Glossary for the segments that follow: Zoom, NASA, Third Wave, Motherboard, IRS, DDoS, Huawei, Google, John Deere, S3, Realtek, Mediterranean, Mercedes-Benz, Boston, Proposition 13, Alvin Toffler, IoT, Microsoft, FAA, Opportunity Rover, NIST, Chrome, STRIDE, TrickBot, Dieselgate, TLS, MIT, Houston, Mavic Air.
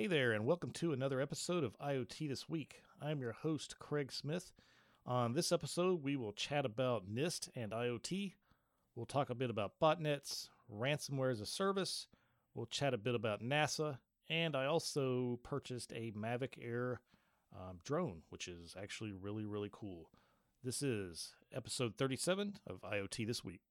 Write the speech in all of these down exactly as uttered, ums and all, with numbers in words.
Hey there, and welcome to another episode of IoT This Week. I'm your host, Craig Smith. On this episode, we will chat about NIST and IoT. We'll talk a bit about botnets, ransomware as a service. We'll chat a bit about NASA. And I also purchased a Mavic Air um, drone, which is actually really, really cool. This is episode thirty-seven of IoT This Week.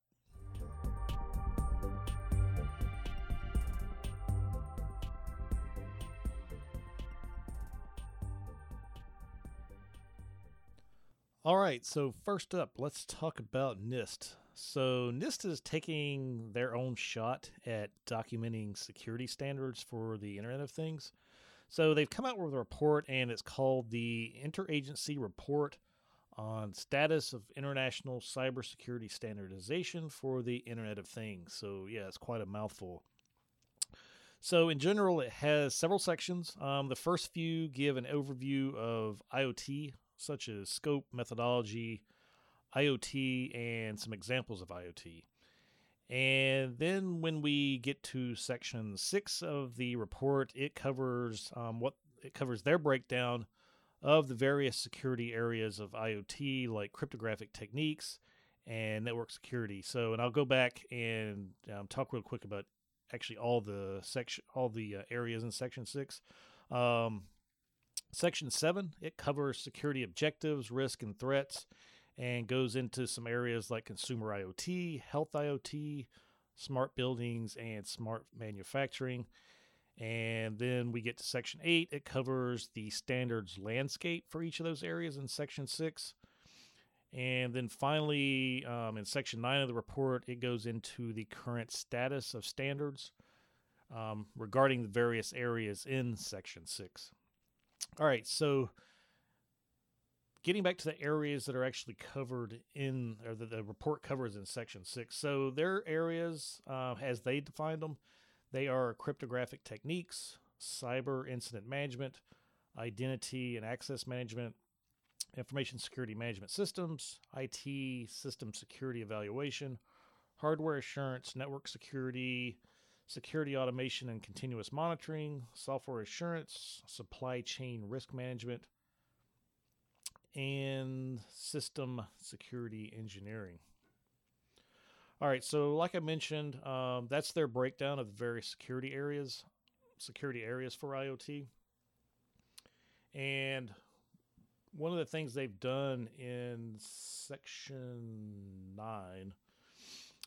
All right, so first up, let's talk about NIST. So NIST is taking their own shot at documenting security standards for the Internet of Things. So they've come out with a report, and it's called the Interagency Report on Status of International Cybersecurity Standardization for the Internet of Things. So yeah, it's quite a mouthful. So in general, it has several sections. Um, the first few give an overview of IoT, such as scope, methodology, IoT, and some examples of IoT. And then when we get to section six of the report, it covers um, what it covers their breakdown of the various security areas of IoT, like cryptographic techniques and network security. So, and I'll go back and um, talk real quick about actually all the section, all the uh, areas in section six. Um, Section seven, it covers security objectives, risk, and threats, and goes into some areas like consumer IoT, health IoT, smart buildings, and smart manufacturing. And then we get to Section eight. It covers the standards landscape for each of those areas in Section six. And then finally, um, in Section nine of the report, it goes into the current status of standards um, regarding the various areas in Section six. All right, so getting back to the areas that are actually covered in, or that the report covers in Section six. So their areas, uh, as they defined them, they are cryptographic techniques, cyber incident management, identity and access management, information security management systems, I T system security evaluation, hardware assurance, network security, security automation and continuous monitoring, software assurance, supply chain risk management, and system security engineering. All right, so like I mentioned, um, that's their breakdown of the various security areas, security areas for IoT. And one of the things they've done in Section nine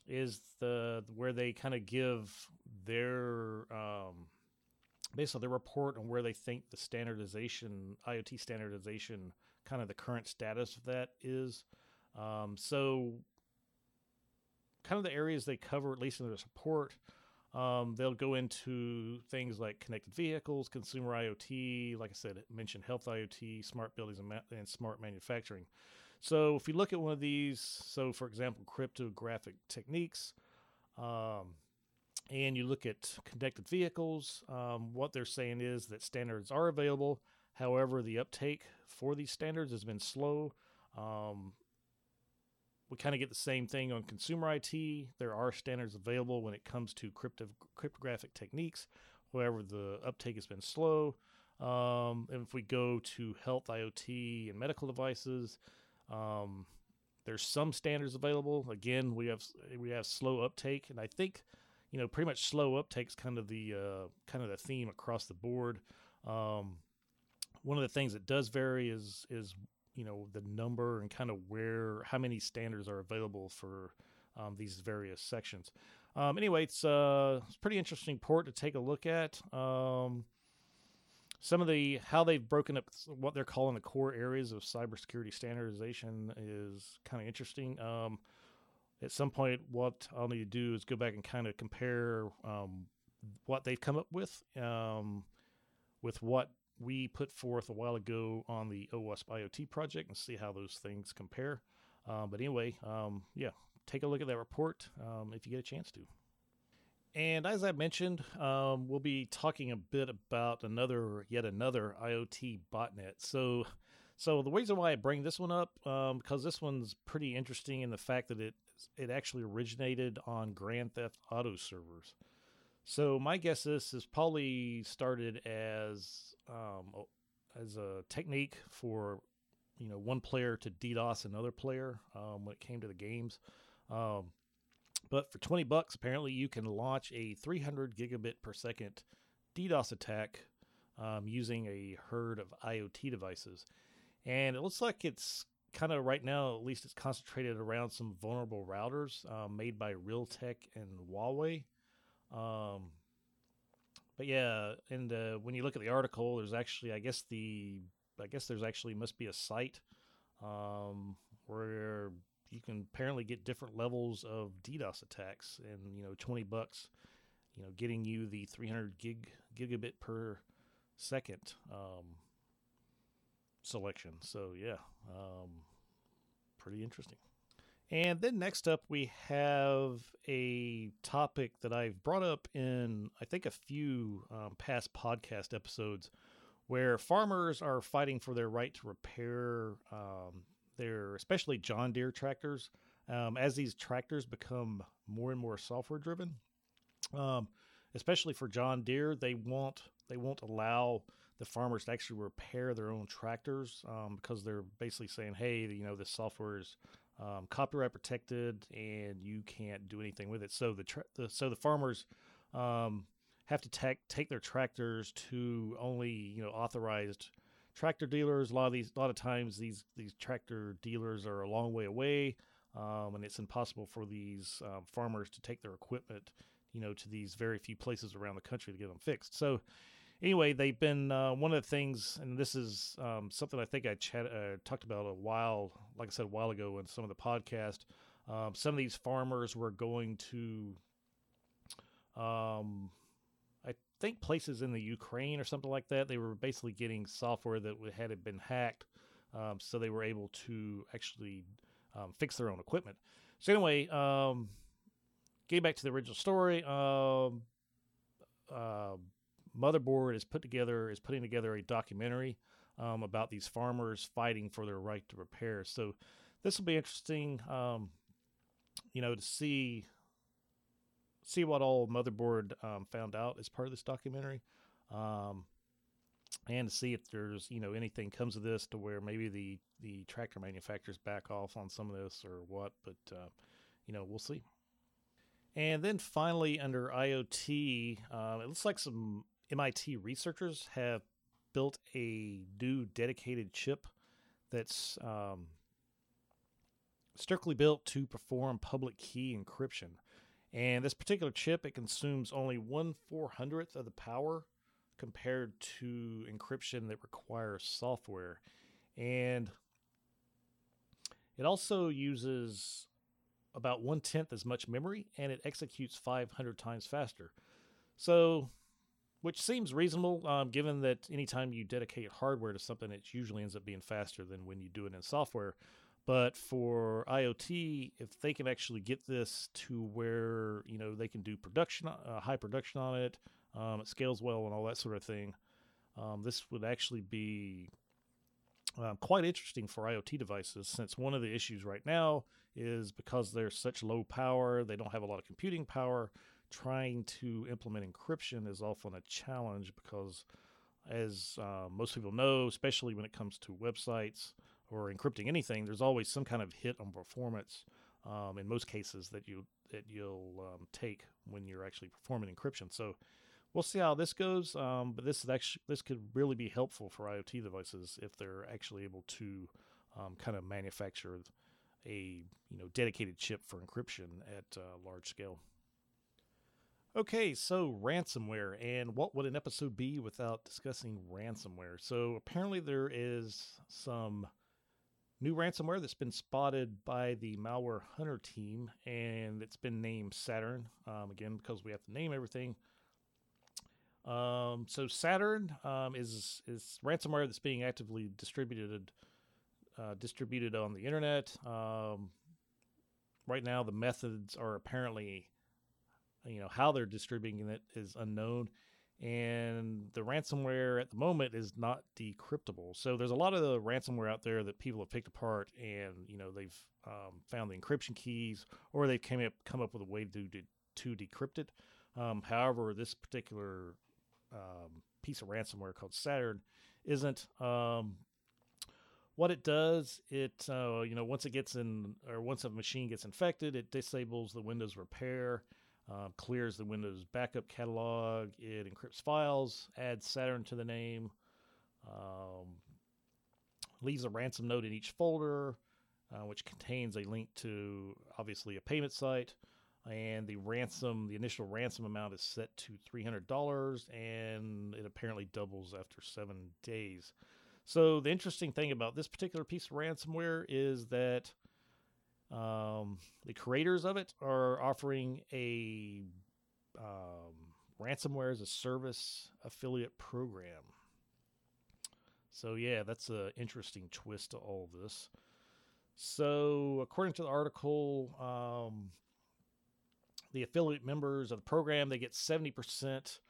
is the where they kind of give their um, based on their report and where they think the standardization, IoT standardization, kind of the current status of that is. Um, so, kind of the areas they cover, at least in their support, um, they'll go into things like connected vehicles, consumer IoT, like I said, mentioned health IoT, smart buildings, and, ma- and smart manufacturing. So if we look at one of these, so for example, cryptographic techniques, um, and you look at connected vehicles, um, what they're saying is that standards are available. However, the uptake for these standards has been slow. Um, we kind of get the same thing on consumer I T. There are standards available when it comes to crypto- cryptographic techniques. However, the uptake has been slow. Um, and if we go to health IoT and medical devices, Um, there's some standards available. Again, we have we have slow uptake, and I think, you know, pretty much slow uptake's kind of the uh, kind of the theme across the board. Um, one of the things that does vary is is you know the number and kind of where how many standards are available for um, these various sections. Um, anyway, it's uh, it's a pretty interesting report to take a look at. Um, Some of the, how they've broken up what they're calling the core areas of cybersecurity standardization is kind of interesting. Um, at some point, what I'll need to do is go back and kind of compare um, what they've come up with um, with what we put forth a while ago on the OWASP IoT project and see how those things compare. Uh, but anyway, um, yeah, take a look at that report um, if you get a chance to. And as I mentioned, um, we'll be talking a bit about another, yet another IoT botnet. So, so the reason why I bring this one up, um, because this one's pretty interesting in the fact that it it actually originated on Grand Theft Auto servers. So my guess is is probably started as um, as a technique for you know one player to DDoS another player um, when it came to the games. Um, but for twenty bucks, apparently you can launch a three hundred gigabit per second DDoS attack um, using a herd of IoT devices. And it looks like it's kind of right now, at least it's concentrated around some vulnerable routers uh, made by Realtek and Huawei. Um, but yeah, and uh, when you look at the article, there's actually, I guess the, I guess there's actually must be a site um, where you can apparently get different levels of DDoS attacks, and you know, twenty bucks, you know, getting you the three hundred gigabit per second um, selection. So yeah, um, pretty interesting. And then next up, we have a topic that I've brought up in, I think, a few um, past podcast episodes, where farmers are fighting for their right to repair um, their, especially John Deere tractors, um, as these tractors become more and more software driven. Um, especially for John Deere, they won't they won't allow the farmers to actually repair their own tractors um, because they're basically saying, hey, you know, this software is Um, copyright protected, and you can't do anything with it. So the, tra- the so the farmers um, have to ta- take their tractors to only you know authorized tractor dealers. A lot of these, a lot of times these these tractor dealers are a long way away, um, and it's impossible for these um, farmers to take their equipment, you know, to these very few places around the country to get them fixed. So anyway, they've been uh, one of the things, and this is um, something I think I chat, uh, talked about a while, like I said, a while ago in some of the podcast. Um, some of these farmers were going to, um, I think, places in the Ukraine or something like that. They were basically getting software that had been hacked, um, so they were able to actually um, fix their own equipment. So anyway, um, getting back to the original story, um, uh, Motherboard is put together is putting together a documentary um, about these farmers fighting for their right to repair. So this will be interesting, um, you know, to see see what all Motherboard um, found out as part of this documentary, um, and to see if there's you know anything comes of this to where maybe the the tractor manufacturers back off on some of this or what. But uh, you know, we'll see. And then finally, under IoT, um, it looks like some M I T researchers have built a new dedicated chip that's um, strictly built to perform public key encryption. And this particular chip, it consumes only one four hundredth of the power compared to encryption that requires software. And it also uses about one-tenth as much memory, and it executes five hundred times faster. So, which seems reasonable, um, given that anytime you dedicate hardware to something, it usually ends up being faster than when you do it in software. But for IoT, if they can actually get this to where, you know, they can do production, uh, high production on it, um, it scales well and all that sort of thing, um, this would actually be Um, quite interesting for IoT devices, since one of the issues right now is because they're such low power, they don't have a lot of computing power. Trying to implement encryption is often a challenge because, as uh, most people know, especially when it comes to websites or encrypting anything, there's always some kind of hit on performance um, in most cases that you that you'll um, take when you're actually performing encryption. So we'll see how this goes, um, but this is actually this could really be helpful for IoT devices if they're actually able to um, kind of manufacture a you know dedicated chip for encryption at uh, large scale. Okay, so ransomware, and what would an episode be without discussing ransomware? So apparently there is some new ransomware that's been spotted by the malware hunter team, and it's been named Saturn um, again because we have to name everything. Um, so Saturn um, is is ransomware that's being actively distributed uh, distributed on the internet. Um, right now, the methods are apparently, you know, how they're distributing it is unknown, and the ransomware at the moment is not decryptable. So there's a lot of the ransomware out there that people have picked apart, and you know they've um, found the encryption keys, or they've came up come up with a way to to, to decrypt it. Um, however, this particular um, piece of ransomware called Saturn isn't. Um, what it does, it uh, you know once it gets in, or once a machine gets infected, it disables the Windows repair, uh, clears the Windows backup catalog, it encrypts files, adds Saturn to the name, um, leaves a ransom note in each folder, uh, which contains a link to obviously a payment site. And the ransom, the initial ransom amount is set to three hundred dollars, and it apparently doubles after seven days. So the interesting thing about this particular piece of ransomware is that um, the creators of it are offering a um, ransomware as a service affiliate program. So yeah, that's an interesting twist to all this. So according to the article, um, the affiliate members of the program, they get seventy percent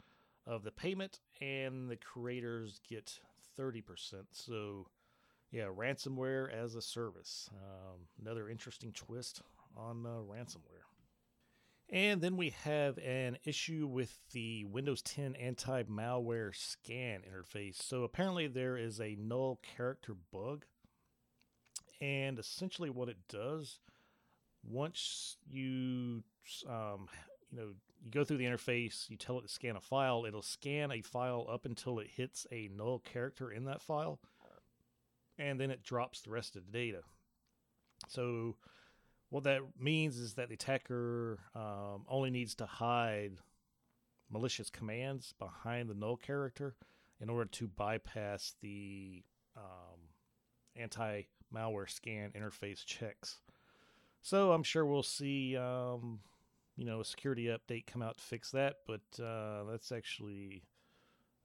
of the payment, and the creators get thirty percent. So, yeah, ransomware as a service. Um, another interesting twist on uh, ransomware. And then we have an issue with the Windows ten anti-malware scan interface. So apparently there is a null character bug, and essentially what it does, once you um, you know you go through the interface, you tell it to scan a file, it'll scan a file up until it hits a null character in that file, and then it drops the rest of the data. So what that means is that the attacker um, only needs to hide malicious commands behind the null character in order to bypass the um, anti-malware scan interface checks. So I'm sure we'll see, um, you know, a security update come out to fix that. But uh, that's actually,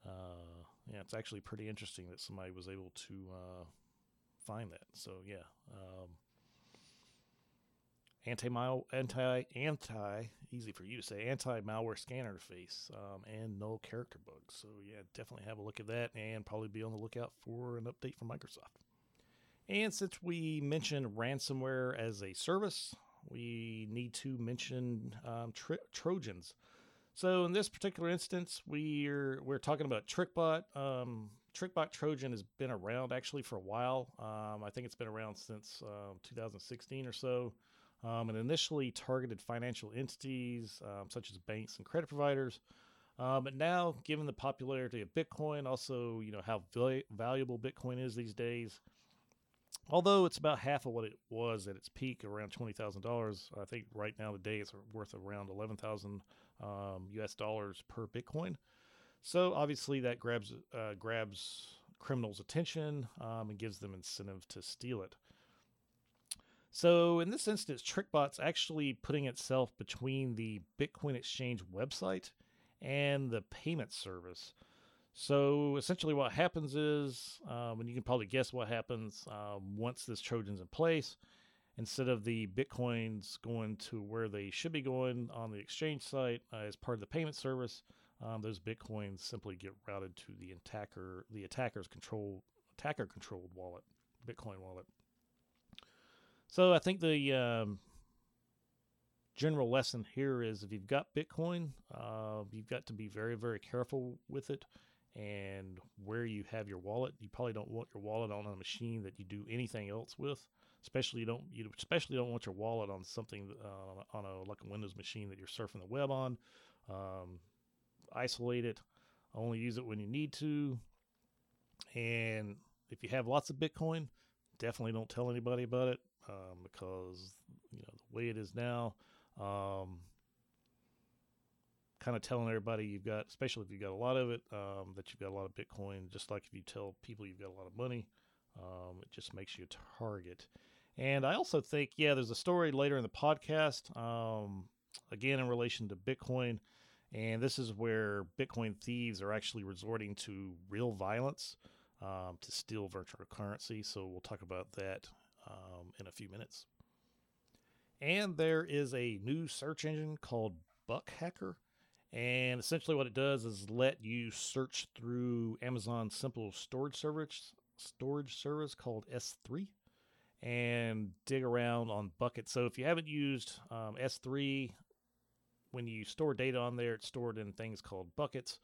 uh, yeah, it's actually pretty interesting that somebody was able to uh, find that. So yeah, um, anti-mal, anti, anti, easy for you to say, anti-malware scan interface um, and null character bugs. So yeah, definitely have a look at that, and probably be on the lookout for an update from Microsoft. And since we mentioned ransomware as a service, we need to mention um, tri- Trojans. So in this particular instance, we're we're talking about TrickBot. Um, TrickBot Trojan has been around actually for a while. Um, I think it's been around since uh, two thousand sixteen or so. Um, and initially targeted financial entities um, such as banks and credit providers. Um, but now, given the popularity of Bitcoin, also you know how val- valuable Bitcoin is these days. Although it's about half of what it was at its peak, around twenty thousand dollars, I think right now today it's worth around eleven thousand um, U S dollars per Bitcoin. So obviously that grabs uh, grabs criminals' attention um, and gives them incentive to steal it. So in this instance, TrickBot's actually putting itself between the Bitcoin exchange website and the payment service. So essentially what happens is, um, and you can probably guess what happens um, once this Trojan's in place, instead of the Bitcoins going to where they should be going on the exchange site uh, as part of the payment service, um, those Bitcoins simply get routed to the attacker, the attacker's control, attacker controlled wallet, Bitcoin wallet. So I think the um, general lesson here is if you've got Bitcoin, uh, you've got to be very, very careful with it. And where you have your wallet, you probably don't want your wallet on a machine that you do anything else with. Especially you don't you especially don't want your wallet on something uh, on a like a Windows machine that you're surfing the web on. Um, isolate it, only use it when you need to. And if you have lots of Bitcoin, definitely don't tell anybody about it um, because you know the way it is now. Um, Kind of telling everybody you've got, especially if you've got a lot of it, um, that you've got a lot of Bitcoin. Just like if you tell people you've got a lot of money, um, it just makes you a target. And I also think, yeah, there's a story later in the podcast, um, again in relation to Bitcoin, and this is where Bitcoin thieves are actually resorting to real violence um, to steal virtual currency. So we'll talk about that um, in a few minutes. And there is a new search engine called Buckhacker. And essentially what it does is let you search through Amazon's simple storage service storage service called S three and dig around on buckets. So if you haven't used um, S three when you store data on there, it's stored in things called buckets,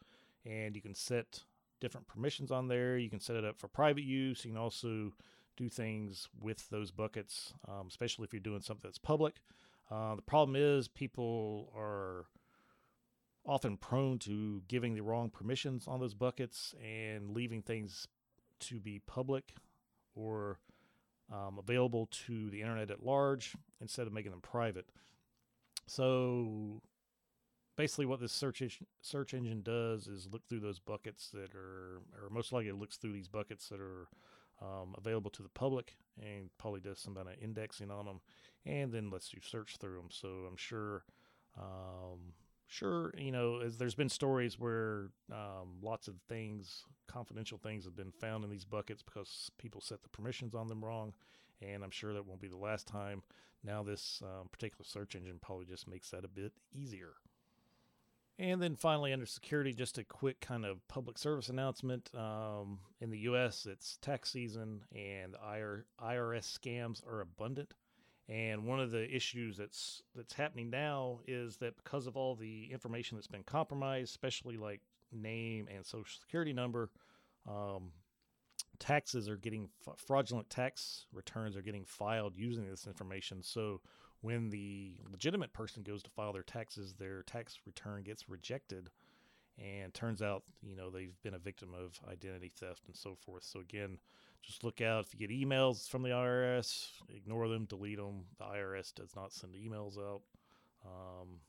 and you can set different permissions on there. You can set it up for private use. You can also do things with those buckets, um, especially if you're doing something that's public. Uh, the problem is people are often prone to giving the wrong permissions on those buckets and leaving things to be public or um, available to the internet at large instead of making them private. So basically what this search engine, search engine does is look through those buckets that are, or most likely it looks through these buckets that are um, available to the public and probably does some kind of indexing on them and then lets you search through them. So I'm sure, um, sure, you know, as there's been stories where um, lots of things, confidential things have been found in these buckets because people set the permissions on them wrong. And I'm sure that won't be the last time. Now this um, particular search engine probably just makes that a bit easier. And then finally, under security, just a quick kind of public service announcement. Um, in the U S, it's tax season, and I R S scams are abundant. And one of the issues that's that's happening now is that because of all the information that's been compromised, especially like name and social security number, um, taxes are getting fraudulent tax returns are getting filed using this information. So when the legitimate person goes to file their taxes, their tax return gets rejected, and turns out, you know, they've been a victim of identity theft and so forth. So again, just look out. If you get emails from the I R S, ignore them, delete them. The I R S does not send emails out. Um,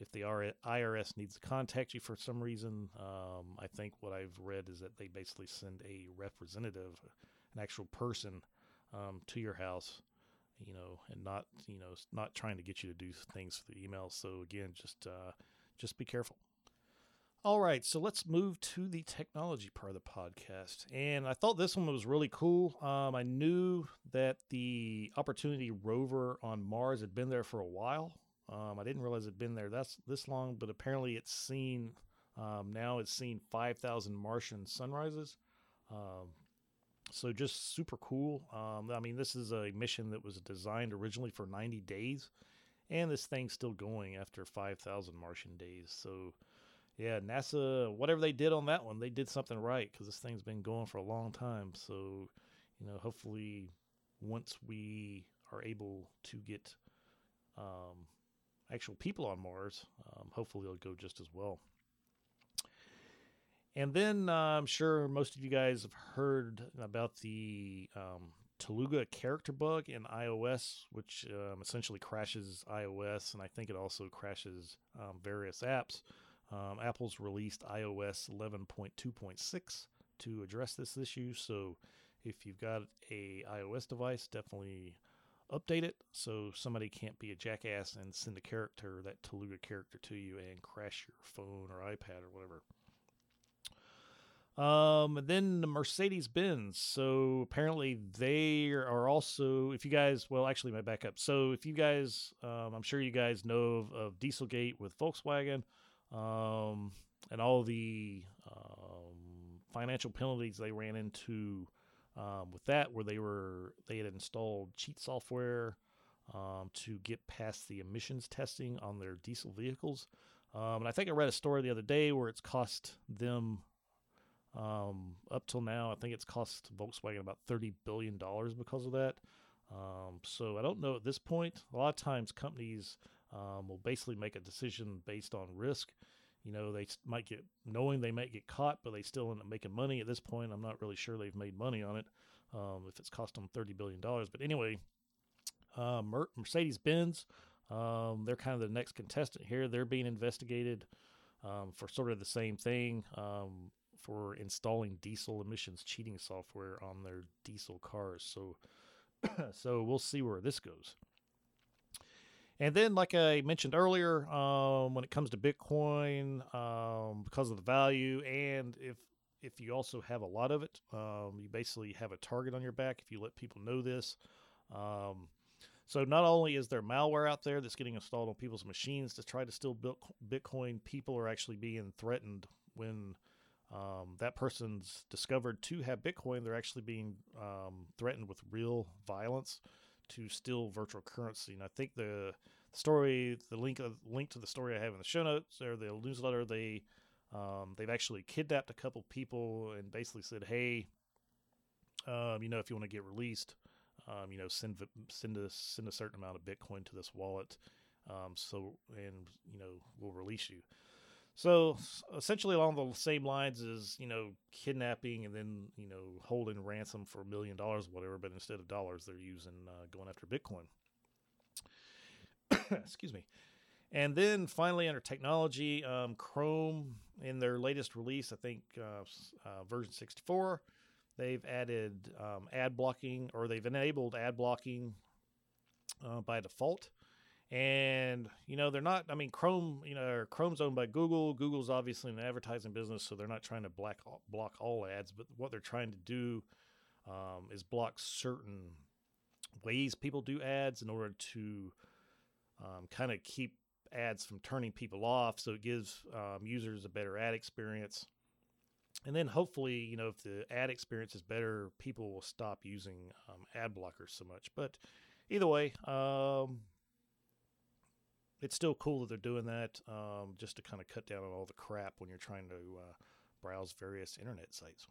if the I R S needs to contact you for some reason, um, I think what I've read is that they basically send a representative, an actual person, um, to your house, you know, and not, you know, not trying to get you to do things through email. So again, just, uh, just be careful. All right, so let's move to the technology part of the podcast. And I thought this one was really cool. Um, I knew that the Opportunity Rover on Mars had been there for a while. Um, I didn't realize it had been there that's this long, but apparently it's seen, um, now it's seen five thousand Martian sunrises. Um, so just super cool. Um, I mean, this is a mission that was designed originally for ninety days, and this thing's still going after five thousand Martian days. So yeah, NASA, whatever they did on that one, they did something right because this thing's been going for a long time. So, you know, hopefully once we are able to get um, actual people on Mars, um, hopefully it'll go just as well. And then uh, I'm sure most of you guys have heard about the um, Telugu character bug in iOS, which um, essentially crashes iOS, and I think it also crashes um, various apps. Um, Apple's released iOS eleven point two point six to address this issue. So if you've got a iOS device, definitely update it so somebody can't be a jackass and send a character, that Telugu character, to you and crash your phone or iPad or whatever. Um, and then the Mercedes-Benz. So apparently they are also, if you guys, well, actually my backup. So if you guys, um, I'm sure you guys know of, of Dieselgate with Volkswagen. Um, and all the um, financial penalties they ran into um, with that, where they were they had installed cheat software um, to get past the emissions testing on their diesel vehicles. Um, and I think I read a story the other day where it's cost them um, up till now, I think it's cost Volkswagen about thirty billion dollars because of that. Um, so I don't know at this point. A lot of times companies Um, will basically make a decision based on risk. You know, they might get, knowing they might get caught, but they still end up making money at this point. I'm not really sure they've made money on it um, if it's cost them thirty billion dollars. But anyway, uh, Mer- Mercedes-Benz, um, they're kind of the next contestant here. They're being investigated um, for sort of the same thing um, for installing diesel emissions cheating software on their diesel cars. So, so we'll see where this goes. And then, like I mentioned earlier, um, when it comes to Bitcoin, um, because of the value, and if if you also have a lot of it, um, you basically have a target on your back if you let people know this. Um, so not only is there malware out there that's getting installed on people's machines to try to steal Bitcoin, people are actually being threatened when um, that person's discovered to have Bitcoin. They're actually being um, threatened with real violence to steal virtual currency. And I think the the story, the link of, link to the story I have in the show notes or the newsletter, they um, they've actually kidnapped a couple people and basically said, hey, um, you know, if you want to get released, um, you know, send send us send a certain amount of Bitcoin to this wallet, um, so and you know we'll release you. So essentially, along the same lines as you know kidnapping and then you know holding ransom for a million dollars, whatever. But instead of dollars, they're using uh, going after Bitcoin. Excuse me. And then finally, under technology, um, Chrome in their latest release, I think uh, uh, version sixty-four, they've added um, ad blocking, or they've enabled ad blocking uh, by default. And, you know, they're not, I mean, Chrome, you know, Chrome's owned by Google. Google's obviously an advertising business, so they're not trying to black, block all ads. But what they're trying to do um, is block certain ways people do ads in order to um, kind of keep ads from turning people off. So it gives um, users a better ad experience. And then hopefully, you know, if the ad experience is better, people will stop using um, ad blockers so much. But either way, um, it's still cool that they're doing that, um, just to kind of cut down on all the crap when you're trying to uh, browse various internet sites.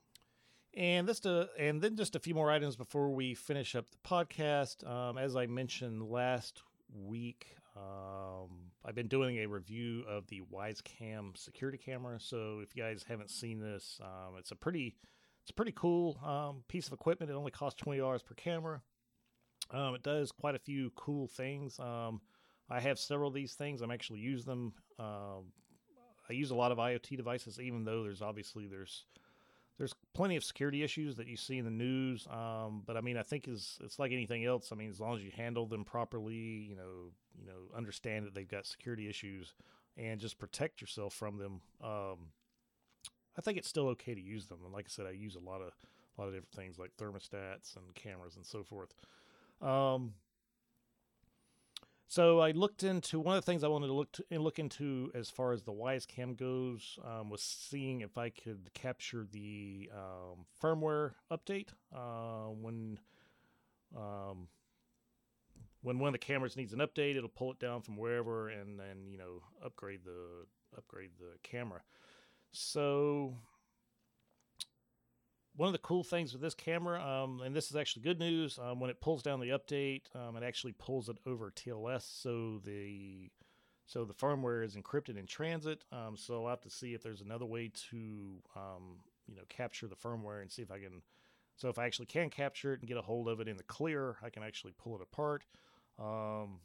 And this, to, and then just a few more items before we finish up the podcast. Um, as I mentioned last week, um, I've been doing a review of the Wyze Cam security camera. So if you guys haven't seen this, um, it's a pretty, it's a pretty cool um, piece of equipment. It only costs twenty dollars per camera. Um, it does quite a few cool things. Um, I have several of these things. I'm actually use them. Um, I use a lot of IoT devices, even though there's obviously there's there's plenty of security issues that you see in the news. Um, but I mean, I think is it's like anything else. I mean, as long as you handle them properly, you know, you know, understand that they've got security issues, and just protect yourself from them. Um, I think it's still okay to use them. And like I said, I use a lot of a lot of different things like thermostats and cameras and so forth. Um, So I looked into one of the things I wanted to look to, look into as far as the Wyze Cam goes um, was seeing if I could capture the um, firmware update uh, when um, when one of the cameras needs an update, it'll pull it down from wherever and then you know upgrade the upgrade the camera. So one of the cool things with this camera, um, and this is actually good news, um, when it pulls down the update, um, it actually pulls it over T L S, so the so the firmware is encrypted in transit. Um, so I'll have to see if there's another way to um, you know capture the firmware and see if I can. So if I actually can capture it and get a hold of it in the clear, I can actually pull it apart. Um,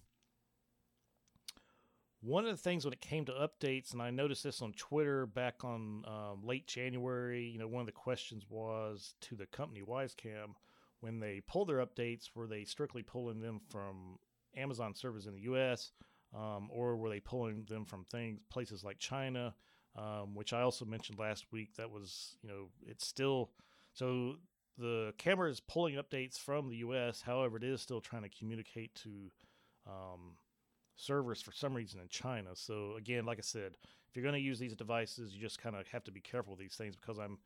One of the things when it came to updates, and I noticed this on Twitter back on um, late January, you know, one of the questions was to the company Wyze Cam, when they pull their updates, were they strictly pulling them from Amazon servers in the U S, um, or were they pulling them from things places like China, um, which I also mentioned last week. That was, you know, it's still so the camera is pulling updates from the U S. However, it is still trying to communicate to Um, servers for some reason in China. So again, like I said, if you're going to use these devices, you just kind of have to be careful with these things because I'm,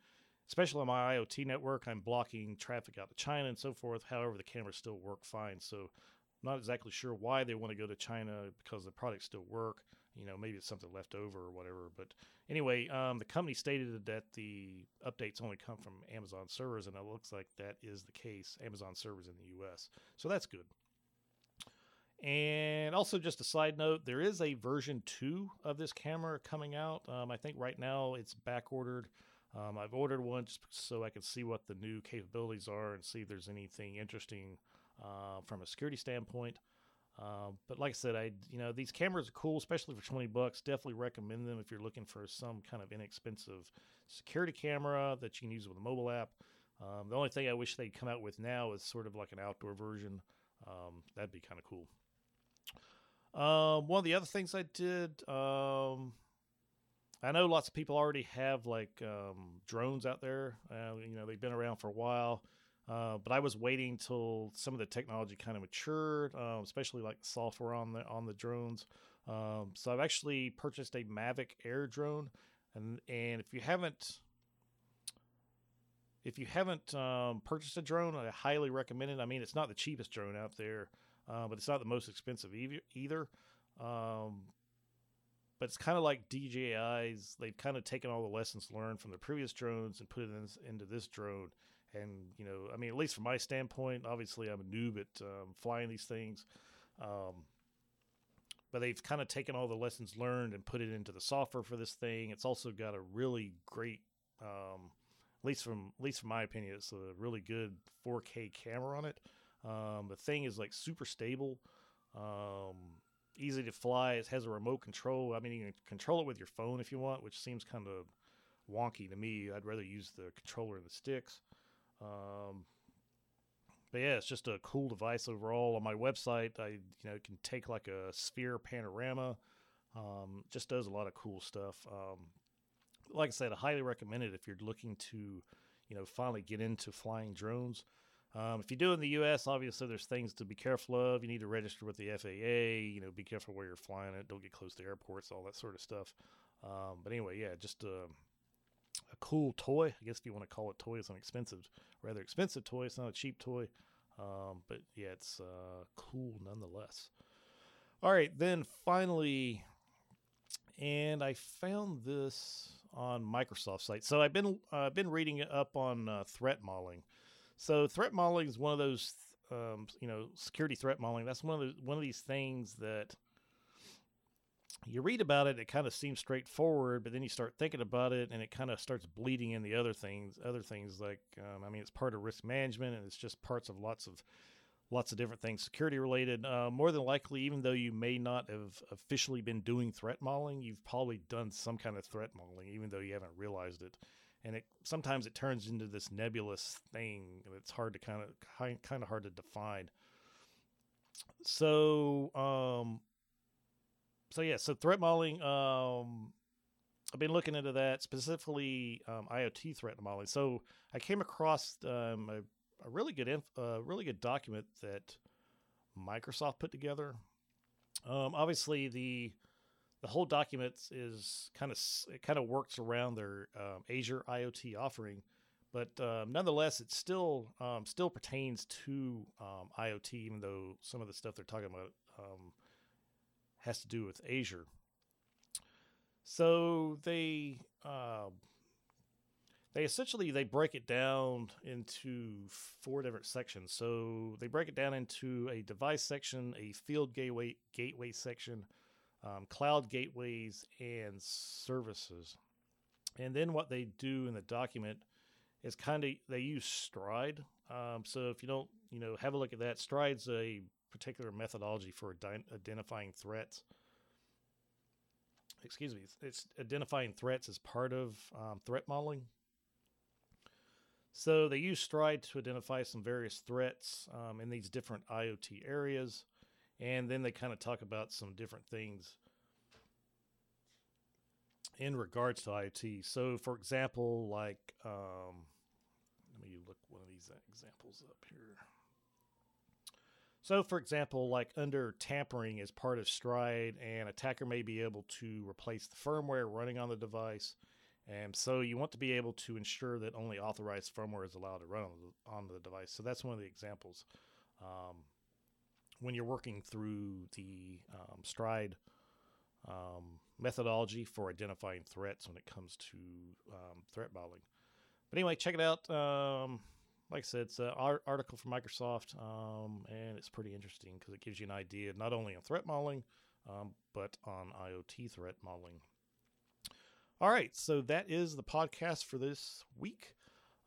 especially on my IoT network, I'm blocking traffic out to China and so forth. However, the cameras still work fine. So I'm not exactly sure why they want to go to China because the products still work. You know, maybe it's something left over or whatever. But anyway, um, the company stated that the updates only come from Amazon servers, and it looks like that is the case, Amazon servers in the U S. So that's good. And also just a side note, there is a version two of this camera coming out. Um, I think right now it's back ordered. Um, I've ordered one just so I can see what the new capabilities are and see if there's anything interesting uh, from a security standpoint. Uh, but like I said, I you know these cameras are cool, especially for twenty bucks. Definitely recommend them if you're looking for some kind of inexpensive security camera that you can use with a mobile app. Um, the only thing I wish they'd come out with now is sort of like an outdoor version. Um, that'd be kind of cool. Um, one of the other things I did, um, I know lots of people already have like, um, drones out there, uh, you know, they've been around for a while, uh, but I was waiting till some of the technology kind of matured, um, especially like software on the, on the drones. Um, so I've actually purchased a Mavic Air drone and, and if you haven't, if you haven't, um, purchased a drone, I highly recommend it. I mean, it's not the cheapest drone out there. Uh, but it's not the most expensive either. Um, but it's kind of like D J I's. They've kind of taken all the lessons learned from the previous drones and put it in, into this drone. And, you know, I mean, at least from my standpoint, obviously I'm a noob at um, flying these things. Um, but they've kind of taken all the lessons learned and put it into the software for this thing. It's also got a really great, um, at least from at least from my opinion, it's a really good four K camera on it. Um, the thing is like super stable, um, easy to fly. It has a remote control. I mean, you can control it with your phone if you want, which seems kind of wonky to me. I'd rather use the controller and the sticks. Um, but yeah, it's just a cool device overall. On my website, I, you know, can take like a sphere panorama. Um, just does a lot of cool stuff. Um, like I said, I highly recommend it if you're looking to, you know, finally get into flying drones. Um, if you do in the U S, obviously there's things to be careful of. You need to register with the F A A, you know, be careful where you're flying it. Don't get close to airports, all that sort of stuff. Um, but anyway, yeah, just, um, uh, a cool toy, I guess, if you want to call it toy. It's an expensive, rather expensive toy. It's not a cheap toy, um, but yeah, it's uh, cool nonetheless. All right, then finally, and I found this on Microsoft's site. So I've been uh, been reading up on uh, threat modeling. So threat modeling is one of those, um, you know, security threat modeling. That's one of the, one of these things that you read about it, it kind of seems straightforward, but then you start thinking about it and it kind of starts bleeding in the other things, other things like, um, I mean, it's part of risk management and it's just parts of lots of, lots of different things, security related. Uh, more than likely, even though you may not have officially been doing threat modeling, you've probably done some kind of threat modeling, even though you haven't realized it. And it, sometimes it turns into this nebulous thing that's hard to kind of, kind of hard to define. So, um, So yeah, so threat modeling, um, I've been looking into that, specifically um, IoT threat modeling. So I came across um, a, a really good inf- a really good document that Microsoft put together. Um, obviously, the the whole document is kind of it kind of works around their um, Azure IoT offering, but um, nonetheless, it still um, still pertains to um, IoT, even though some of the stuff they're talking about Um, has to do with Azure. So they uh, they essentially, they break it down into four different sections. So they break it down into a device section, a field gateway gateway section, um, cloud gateways, and services. And then what they do in the document is kind of, they use STRIDE. Um, so if you don't, you know, have a look at that. STRIDE's a particular methodology for identifying threats. Excuse me, it's identifying threats as part of um, threat modeling. So they use STRIDE to identify some various threats um, in these different IoT areas. And then they kind of talk about some different things in regards to IoT. So for example, like, um, let me look one of these examples up here. So, for example, like under tampering is part of STRIDE, and attacker may be able to replace the firmware running on the device. And so you want to be able to ensure that only authorized firmware is allowed to run on the, on the device. So that's one of the examples um, when you're working through the um, STRIDE um, methodology for identifying threats when it comes to um, threat modeling. But anyway, check it out. Um, Like I said, it's an article from Microsoft, um, and it's pretty interesting because it gives you an idea not only on threat modeling, um, but on IoT threat modeling. All right, so that is the podcast for this week.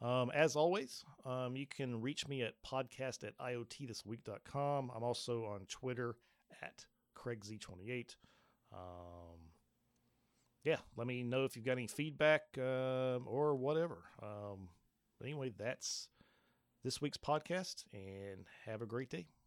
Um, as always, um, you can reach me at podcast at I O T this week dot com. I'm also on Twitter at Craig Z twenty-eight. Um, yeah, let me know if you've got any feedback uh, or whatever. Um, but anyway, that's this week's podcast, and have a great day.